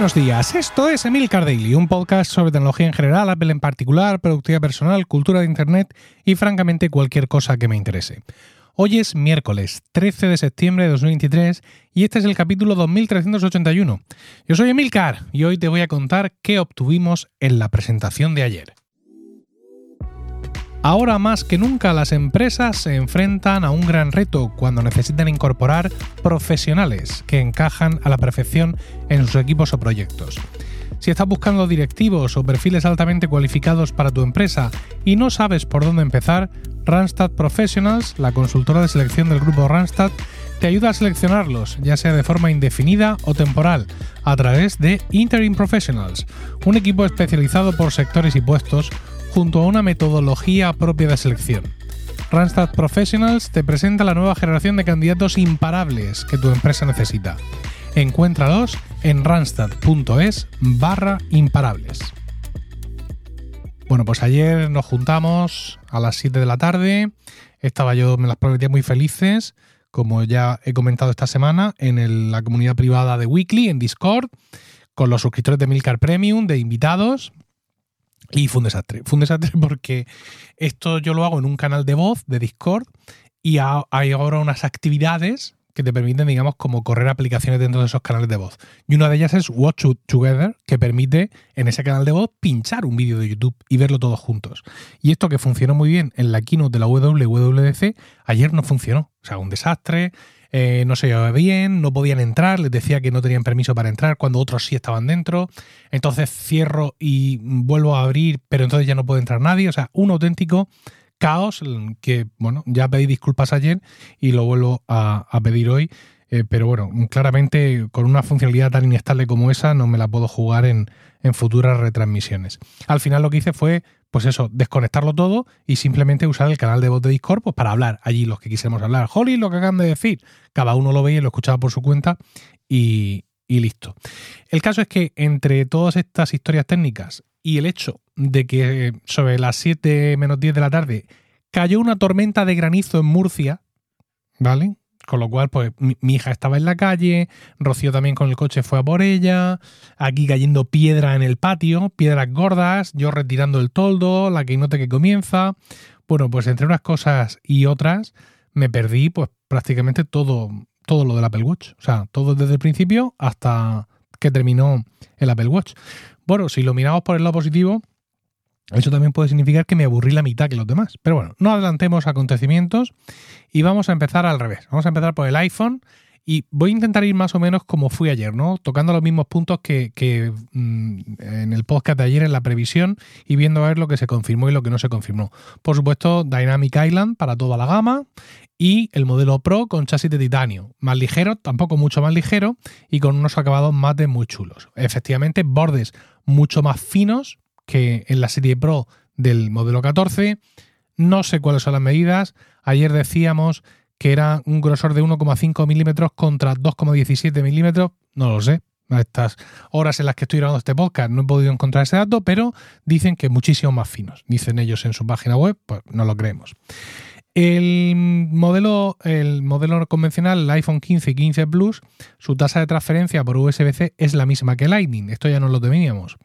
Buenos días, esto es Emilcar Daily, un podcast sobre tecnología en general, Apple en particular, productividad personal, cultura de Internet y, francamente, cualquier cosa que me interese. Hoy es miércoles 13 de septiembre de 2023 y este es el capítulo 2381. Yo soy Emilcar y hoy te voy a contar qué obtuvimos en la presentación de ayer. Ahora más que nunca las empresas se enfrentan a un gran reto cuando necesitan incorporar profesionales que encajan a la perfección en sus equipos o proyectos. Si estás buscando directivos o perfiles altamente cualificados para tu empresa y no sabes por dónde empezar, Randstad Professionals, la consultora de selección del grupo Randstad, te ayuda a seleccionarlos, ya sea de forma indefinida o temporal, a través de Interim Professionals, un equipo especializado por sectores y puestos, junto a una metodología propia de selección. Randstad Professionals te presenta la nueva generación de candidatos imparables que tu empresa necesita. Encuéntralos en randstad.es/imparables. Bueno, pues ayer nos juntamos a las 7 de la tarde. Estaba yo, me las prometía muy felices, como ya he comentado esta semana, en la comunidad privada de Weekly, en Discord, con los suscriptores de Mílkar Premium, de invitados. Y fue un desastre porque esto yo lo hago en un canal de voz de Discord y hay ahora unas actividades que te permiten, digamos, como correr aplicaciones dentro de esos canales de voz. Y una de ellas es Watch It Together, que permite en ese canal de voz pinchar un vídeo de YouTube y verlo todos juntos. Y esto que funcionó muy bien en la keynote de la WWDC, ayer no funcionó. O sea, un desastre, no se llevaba bien, no podían entrar, les decía que no tenían permiso para entrar cuando otros sí estaban dentro. Entonces cierro y vuelvo a abrir, pero entonces ya no puede entrar nadie. O sea, un auténtico caos que, bueno, ya pedí disculpas ayer y lo vuelvo a pedir hoy, pero bueno, claramente con una funcionalidad tan inestable como esa no me la puedo jugar en futuras retransmisiones. Al final lo que hice fue, pues eso, desconectarlo todo y simplemente usar el canal de voz de Discord pues para hablar allí los que quisiéramos hablar. Jolly, lo que acaban de decir. Cada uno lo veía y lo escuchaba por su cuenta y listo. El caso es que entre todas estas historias técnicas y el hecho de que sobre las 7 menos 10 de la tarde cayó una tormenta de granizo en Murcia, ¿vale? Con lo cual, pues mi hija estaba en la calle, Rocío también con el coche fue a por ella, aquí cayendo piedra en el patio, piedras gordas, yo retirando el toldo, la keynote que comienza. Bueno, pues entre unas cosas y otras me perdí pues prácticamente todo lo del Apple Watch. O sea, todo desde el principio hasta que terminó el Apple Watch. Bueno, si lo miramos por el lado positivo, eso también puede significar que me aburrí la mitad que los demás. Pero bueno, no adelantemos acontecimientos y vamos a empezar al revés. Vamos a empezar por el iPhone y voy a intentar ir más o menos como fui ayer, ¿no? Tocando los mismos puntos que en el podcast de ayer, en la previsión, y viendo a ver lo que se confirmó y lo que no se confirmó. Por supuesto, Dynamic Island para toda la gama y el modelo Pro con chasis de titanio. Más ligero, tampoco mucho más ligero, y con unos acabados mates muy chulos. Efectivamente, bordes mucho más finos que en la serie Pro del modelo 14, no sé cuáles son las medidas. Ayer decíamos que era un grosor de 1,5 milímetros contra 2,17 milímetros, no lo sé. A estas horas en las que estoy grabando este podcast no he podido encontrar ese dato, pero dicen que muchísimo más finos. Dicen ellos en su página web, pues no lo creemos. El modelo convencional, el iPhone 15 y 15 Plus, su tasa de transferencia por USB-C es la misma que Lightning. Esto ya no lo teníamos.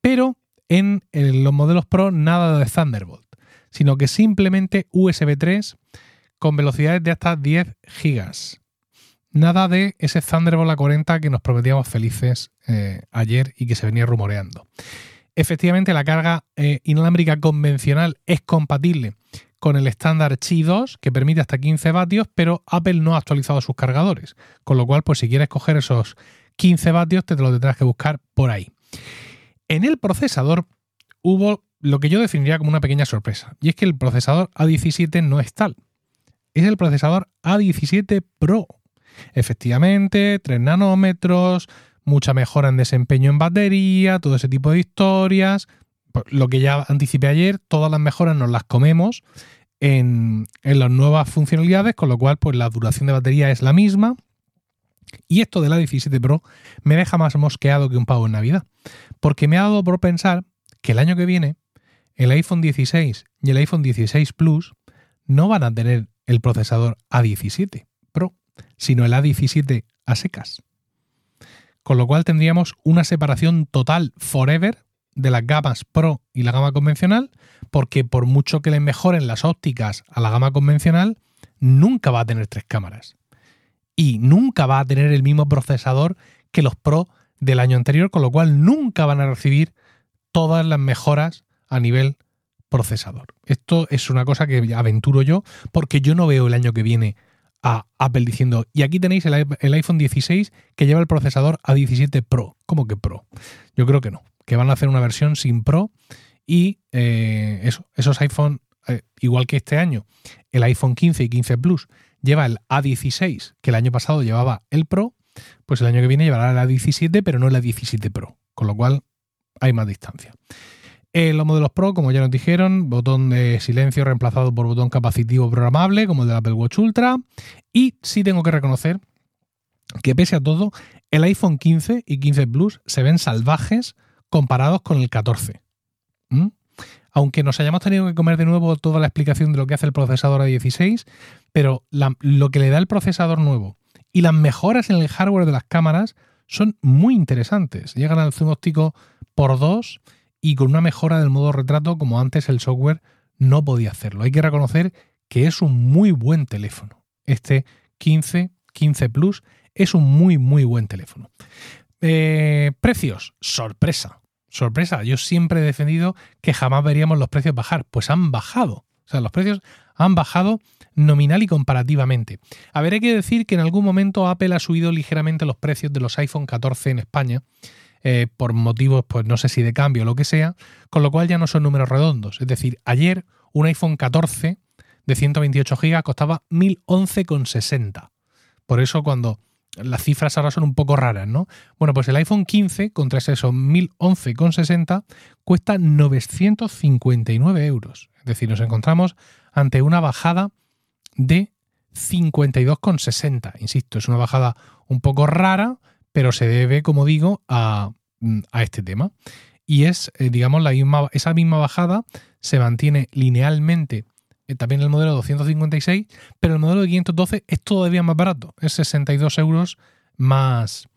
Pero en los modelos Pro nada de Thunderbolt, sino que simplemente USB 3 con velocidades de hasta 10 GB. Nada de ese Thunderbolt a 40 que nos prometíamos felices ayer y que se venía rumoreando. Efectivamente, la carga inalámbrica convencional es compatible con el estándar Qi 2, que permite hasta 15 vatios, pero Apple no ha actualizado sus cargadores. Con lo cual, pues si quieres coger esos 15 vatios, te lo tendrás que buscar por ahí. En el procesador hubo lo que yo definiría como una pequeña sorpresa, y es que el procesador A17 no es tal. Es el procesador A17 Pro. Efectivamente, 3 nanómetros, mucha mejora en desempeño en batería, todo ese tipo de historias. Lo que ya anticipé ayer, todas las mejoras nos las comemos en las nuevas funcionalidades, con lo cual pues la duración de batería es la misma. Y esto del A17 Pro me deja más mosqueado que un pavo en Navidad, porque me ha dado por pensar que el año que viene el iPhone 16 y el iPhone 16 Plus no van a tener el procesador A17 Pro, sino el A17 a secas. con lo cual tendríamos una separación total forever de las gamas Pro y la gama convencional, porque por mucho que le mejoren las ópticas a la gama convencional, nunca va a tener tres cámaras y nunca va a tener el mismo procesador que los Pro del año anterior, con lo cual nunca van a recibir todas las mejoras a nivel procesador. Esto es una cosa que aventuro yo, porque yo no veo el año que viene a Apple diciendo: y aquí tenéis el iPhone 16 que lleva el procesador A17 Pro. ¿Cómo que Pro? Yo creo que no, que van a hacer una versión sin Pro y esos iPhone, igual que este año, el iPhone 15 y 15 Plus lleva el A16, que el año pasado llevaba el Pro, pues el año que viene llevará el A17, pero no el A17 Pro, con lo cual hay más distancia. Los modelos Pro, como ya nos dijeron, botón de silencio reemplazado por botón capacitivo programable, como el del Apple Watch Ultra. Y sí tengo que reconocer que, pese a todo, el iPhone 15 y 15 Plus se ven salvajes comparados con el 14. Aunque nos hayamos tenido que comer de nuevo toda la explicación de lo que hace el procesador A16, pero lo que le da el procesador nuevo y las mejoras en el hardware de las cámaras son muy interesantes. Llegan al zoom óptico por 2 y con una mejora del modo retrato, como antes el software no podía hacerlo. Hay que reconocer que es un muy buen teléfono. Este 15 Plus es un muy buen teléfono. Precios, sorpresa. Yo siempre he defendido que jamás veríamos los precios bajar. Pues han bajado. O sea, los precios han bajado nominal y comparativamente. A ver, hay que decir que en algún momento Apple ha subido ligeramente los precios de los iPhone 14 en España, por motivos, pues no sé si de cambio o lo que sea, con lo cual ya no son números redondos. Es decir, ayer un iPhone 14 de 128 GB costaba 1.011,60. Por eso cuando las cifras ahora son un poco raras, ¿no? Bueno, pues el iPhone 15, contra esos 1.011,60, cuesta 959 euros. Es decir, nos encontramos ante una bajada de 52,60. Insisto, es una bajada un poco rara, pero se debe, como digo, a este tema. Y es, digamos, esa misma bajada se mantiene linealmente también el modelo 256, pero el modelo de 512 es todavía más barato, es 62 euros más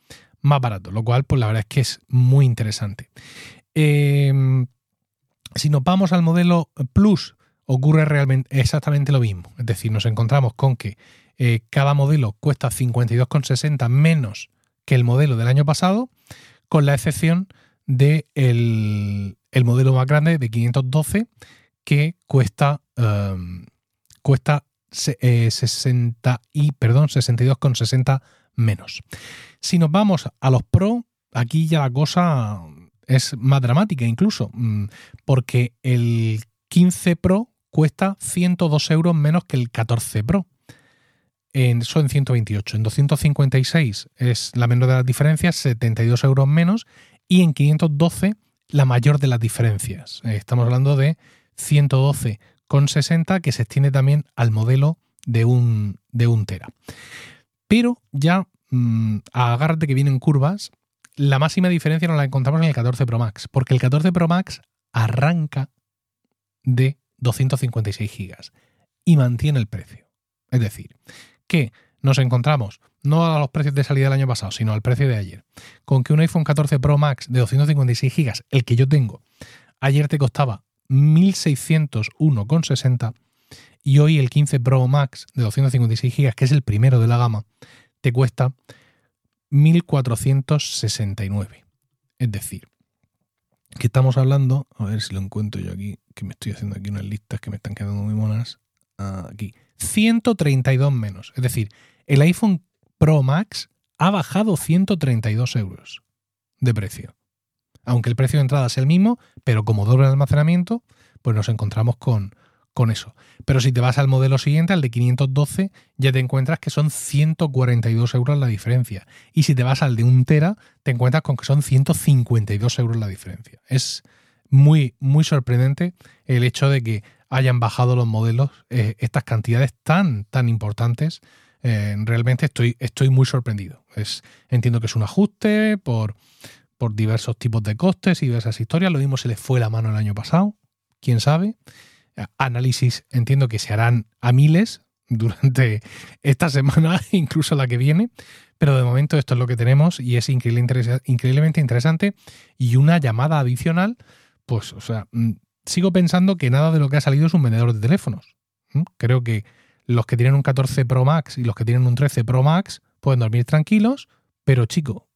barato, lo cual, pues la verdad es que es muy interesante. Si nos vamos al modelo Plus, ocurre realmente exactamente lo mismo. Es decir, nos encontramos con que cada modelo cuesta 52,60 menos que el modelo del año pasado, con la excepción de el modelo más grande de 512, que cuesta 62,60 menos. Si nos vamos a los Pro, aquí ya la cosa es más dramática incluso, porque el 15 Pro cuesta 102 euros menos que el 14 Pro. Eso en 128. En 256 es la menor de las diferencias, 72 euros menos, y en 512 la mayor de las diferencias. Estamos hablando de 112,60, que se extiende también al modelo de un tera. Pero ya, agárrate que vienen curvas, la máxima diferencia nos la encontramos en el 14 Pro Max, porque el 14 Pro Max arranca de 256 GB y mantiene el precio. Es decir, que nos encontramos, no a los precios de salida del año pasado, sino al precio de ayer, con que un iPhone 14 Pro Max de 256 GB, el que yo tengo, ayer te costaba 1.601,60, y hoy el 15 Pro Max de 256 GB, que es el primero de la gama, te cuesta 1.469. Es decir, que estamos hablando, a ver si lo encuentro yo aquí, que me estoy haciendo aquí unas listas que me están quedando muy monas, aquí, 132 menos. Es decir, el iPhone Pro Max ha bajado 132 euros de precio. Aunque el precio de entrada sea el mismo, pero como doble de almacenamiento, pues nos encontramos con eso. Pero si te vas al modelo siguiente, al de 512, ya te encuentras que son 142 euros la diferencia. Y si te vas al de 1 tera, te encuentras con que son 152 euros la diferencia. Es muy sorprendente el hecho de que hayan bajado los modelos estas cantidades tan importantes. Realmente estoy muy sorprendido. Entiendo que es un ajuste por diversos tipos de costes y diversas historias. Lo mismo se les fue la mano el año pasado, quién sabe. Análisis entiendo que se harán a miles durante esta semana, incluso la que viene, pero de momento esto es lo que tenemos y es increíblemente interesante. Y una llamada adicional, pues, o sea, sigo pensando que nada de lo que ha salido es un vendedor de teléfonos. Creo que los que tienen un 14 Pro Max y los que tienen un 13 Pro Max pueden dormir tranquilos, pero chico,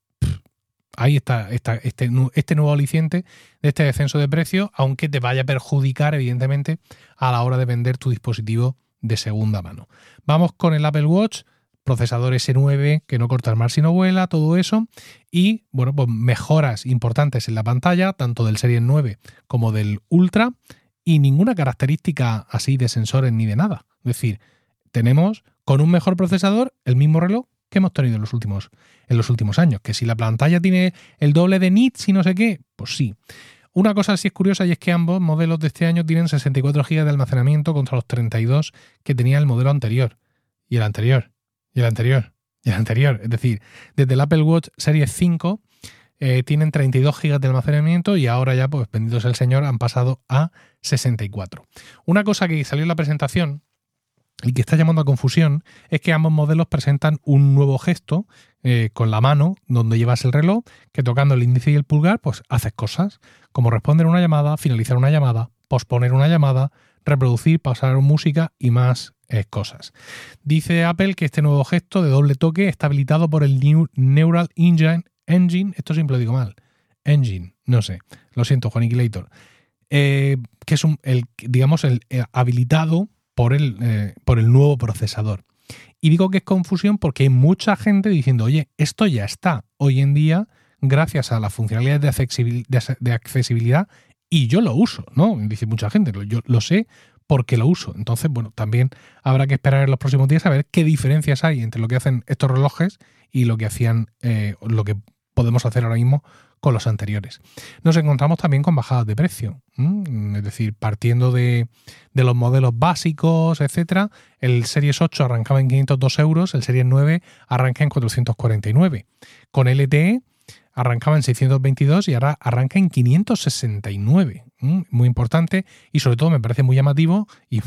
ahí está este nuevo aliciente de este descenso de precio, aunque te vaya a perjudicar, evidentemente, a la hora de vender tu dispositivo de segunda mano. Vamos con el Apple Watch, procesador S9 que no corta el mar si no vuela, todo eso. Y bueno, pues mejoras importantes en la pantalla, tanto del Series 9 como del Ultra, y ninguna característica así de sensores ni de nada. Es decir, tenemos con un mejor procesador el mismo reloj que hemos tenido en los últimos años, que si la pantalla tiene el doble de nits y no sé qué, pues sí. Una cosa sí es curiosa y es que ambos modelos de este año tienen 64 GB de almacenamiento contra los 32 que tenía el modelo anterior, y el anterior, y el anterior, y el anterior. Es decir, desde el Apple Watch Series 5 tienen 32 GB de almacenamiento y ahora ya, pues bendito sea el Señor, han pasado a 64. Una cosa que salió en la presentación y que está llamando a confusión es que ambos modelos presentan un nuevo gesto con la mano donde llevas el reloj, que tocando el índice y el pulgar pues haces cosas como responder una llamada, finalizar una llamada, posponer una llamada, reproducir, pasar música y más cosas. Dice Apple que este nuevo gesto de doble toque está habilitado por el Neural Engine, esto siempre lo digo mal, Engine, no sé, lo siento, Juaniquilator, que es el habilitado por el nuevo procesador. Y digo que es confusión porque hay mucha gente diciendo, oye, esto ya está hoy en día gracias a las funcionalidades de accesibilidad y yo lo uso, ¿no? Dice mucha gente, yo lo sé porque lo uso. Entonces, bueno, también habrá que esperar en los próximos días a ver qué diferencias hay entre lo que hacen estos relojes y lo que hacían, lo que podemos hacer ahora mismo con los anteriores. Nos encontramos también con bajadas de precio, es decir, partiendo de los modelos básicos, etcétera. El Series 8 arrancaba en 502 euros, el Series 9 arranca en 449. Con LTE arrancaba en 622 y ahora arranca en 569. Muy importante y sobre todo me parece muy llamativo y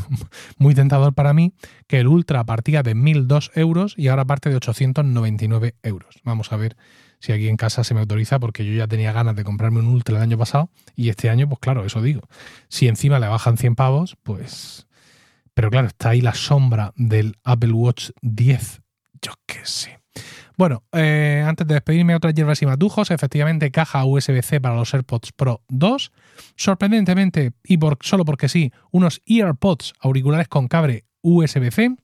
muy tentador para mí que el Ultra partía de 1.002 euros y ahora parte de 899 euros. Vamos a ver si aquí en casa se me autoriza, porque yo ya tenía ganas de comprarme un Ultra el año pasado y este año, pues claro, eso digo. Si encima le bajan 100 pavos, pues... Pero claro, está ahí la sombra del Apple Watch 10. Yo qué sé. Bueno, antes de despedirme, otras hierbas y matujos. Efectivamente, caja USB-C para los AirPods Pro 2. Sorprendentemente, y solo porque sí, unos EarPods, auriculares con cable USB-C.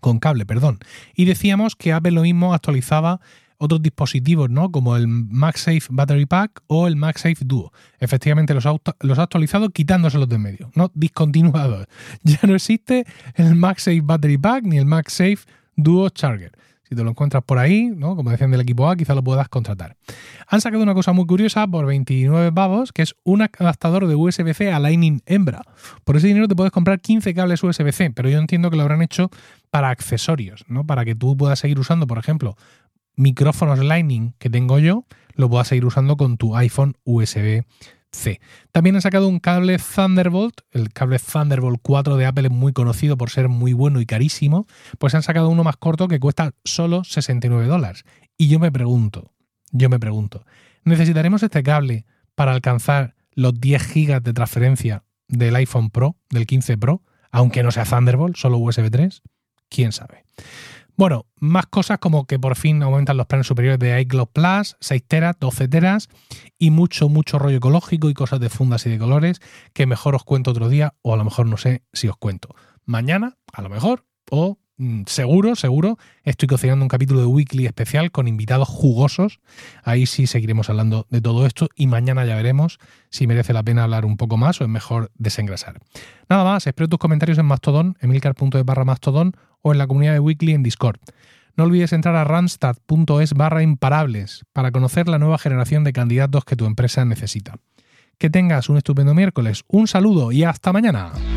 Con cable, perdón. Y decíamos que Apple lo mismo actualizaba otros dispositivos, ¿no? Como el MagSafe Battery Pack o el MagSafe Duo. Efectivamente los ha actualizado quitándoselos de en medio, ¿no? Discontinuados. Ya no existe el MagSafe Battery Pack ni el MagSafe Duo Charger. Si te lo encuentras por ahí, ¿no? Como decían del equipo A, quizá lo puedas contratar. Han sacado una cosa muy curiosa por 29 pavos, que es un adaptador de USB-C a Lightning hembra. Por ese dinero te puedes comprar 15 cables USB-C, pero yo entiendo que lo habrán hecho para accesorios, ¿no? Para que tú puedas seguir usando, por ejemplo, micrófonos Lightning que tengo yo, lo puedas seguir usando con tu iPhone USB-C. También han sacado un cable Thunderbolt, el cable Thunderbolt 4 de Apple es muy conocido por ser muy bueno y carísimo, pues han sacado uno más corto que cuesta solo $69. Y yo me pregunto, ¿necesitaremos este cable para alcanzar los 10 GB de transferencia del iPhone Pro, del 15 Pro, aunque no sea Thunderbolt, solo USB 3? ¿Quién sabe? Bueno, más cosas como que por fin aumentan los planes superiores de iCloud Plus, 6 teras, 12 teras y mucho rollo ecológico y cosas de fundas y de colores que mejor os cuento otro día o a lo mejor no sé si os cuento. Mañana, a lo mejor, o seguro, estoy cocinando un capítulo de Weekly especial con invitados jugosos. Ahí sí seguiremos hablando de todo esto y mañana ya veremos si merece la pena hablar un poco más o es mejor desengrasar. Nada más, espero tus comentarios en Mastodon, emilcar.es/Mastodon o en la comunidad de Weekly en Discord. No olvides entrar a randstad.es/imparables para conocer la nueva generación de candidatos que tu empresa necesita. Que tengas un estupendo miércoles, un saludo y hasta mañana.